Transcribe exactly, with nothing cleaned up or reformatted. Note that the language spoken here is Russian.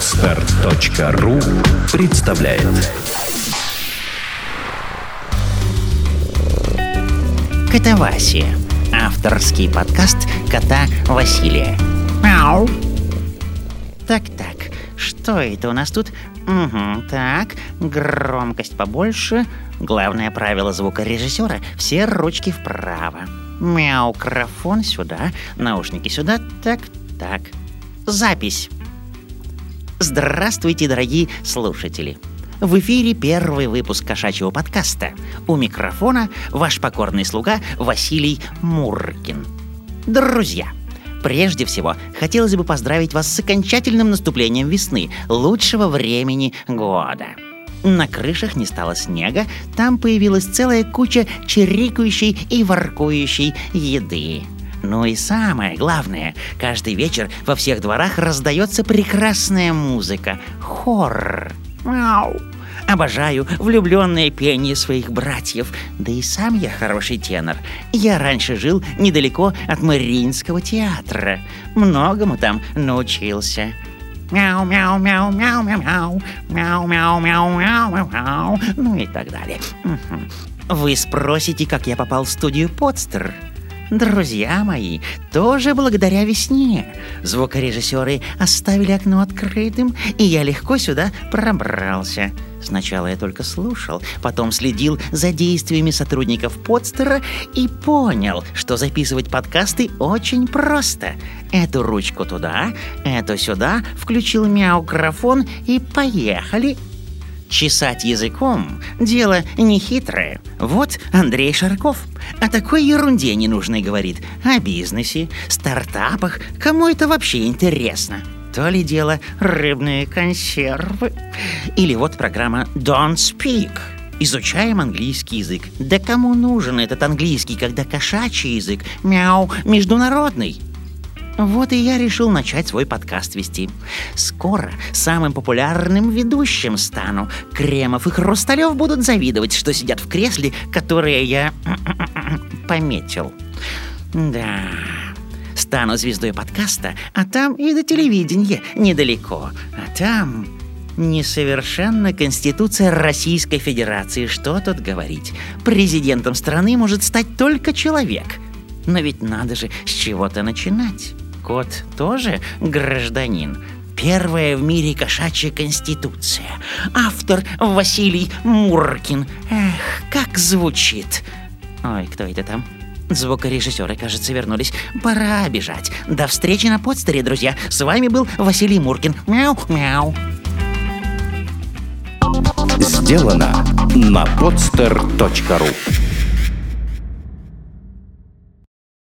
Старт.ру представляет. Котовасия. Авторский подкаст кота Василия. Мяу. Так-так, что это у нас тут? Угу, так, громкость побольше. Главное правило звукорежиссера – все ручки вправо. Мяукрофон сюда, наушники сюда, так-так. Запись. Здравствуйте, дорогие слушатели! В эфире первый выпуск кошачьего подкаста. У микрофона ваш покорный слуга Василий Муркин. Друзья, прежде всего, хотелось бы поздравить вас с окончательным наступлением весны, лучшего времени года. На крышах не стало снега, там появилась целая куча чирикающей и воркующей еды. Ну и самое главное, каждый вечер во всех дворах раздается прекрасная музыка. Хор. Мяу. Обожаю влюбленное пение своих братьев. Да и сам я хороший тенор. Я раньше жил недалеко от Мариинского театра. Многому там научился. Мяу-мяу-мяу-мяу-мяу-мяу. Мяу-мяу-мяу-мяу-мяу. Ну и так далее. Вы спросите, как я попал в студию «Постер». Друзья мои, тоже благодаря весне. Звукорежиссеры оставили окно открытым, и я легко сюда пробрался. Сначала я только слушал, потом следил за действиями сотрудников «Постера» и понял, что записывать подкасты очень просто. Эту ручку туда, эту сюда, включил мяукрофон и поехали. Чесать языком – дело нехитрое. Вот Андрей Шарков о такой ерунде ненужной говорит. О бизнесе, стартапах. Кому это вообще интересно? То ли дело рыбные консервы. Или вот программа «Don't speak». Изучаем английский язык. Да кому нужен этот английский, когда кошачий язык, мяу, международный? Вот и я решил начать свой подкаст вести. Скоро самым популярным ведущим стану. Кремов и Хрусталев будут завидовать, что сидят в кресле, которое я пометил. Да, стану звездой подкаста, а там и до телевидения недалеко. А там несовершенна Конституция Российской Федерации. Что тут говорить? Президентом страны может стать только человек. Но ведь надо же с чего-то начинать. Кот тоже гражданин. Первая в мире кошачья конституция. Автор Василий Муркин. Эх, как звучит. Ой, кто это там? Звукорежиссеры, кажется, вернулись. Пора бежать. До встречи на Подстере, друзья. С вами был Василий Муркин. Мяу-мяу. Сделано на подстер точка ру.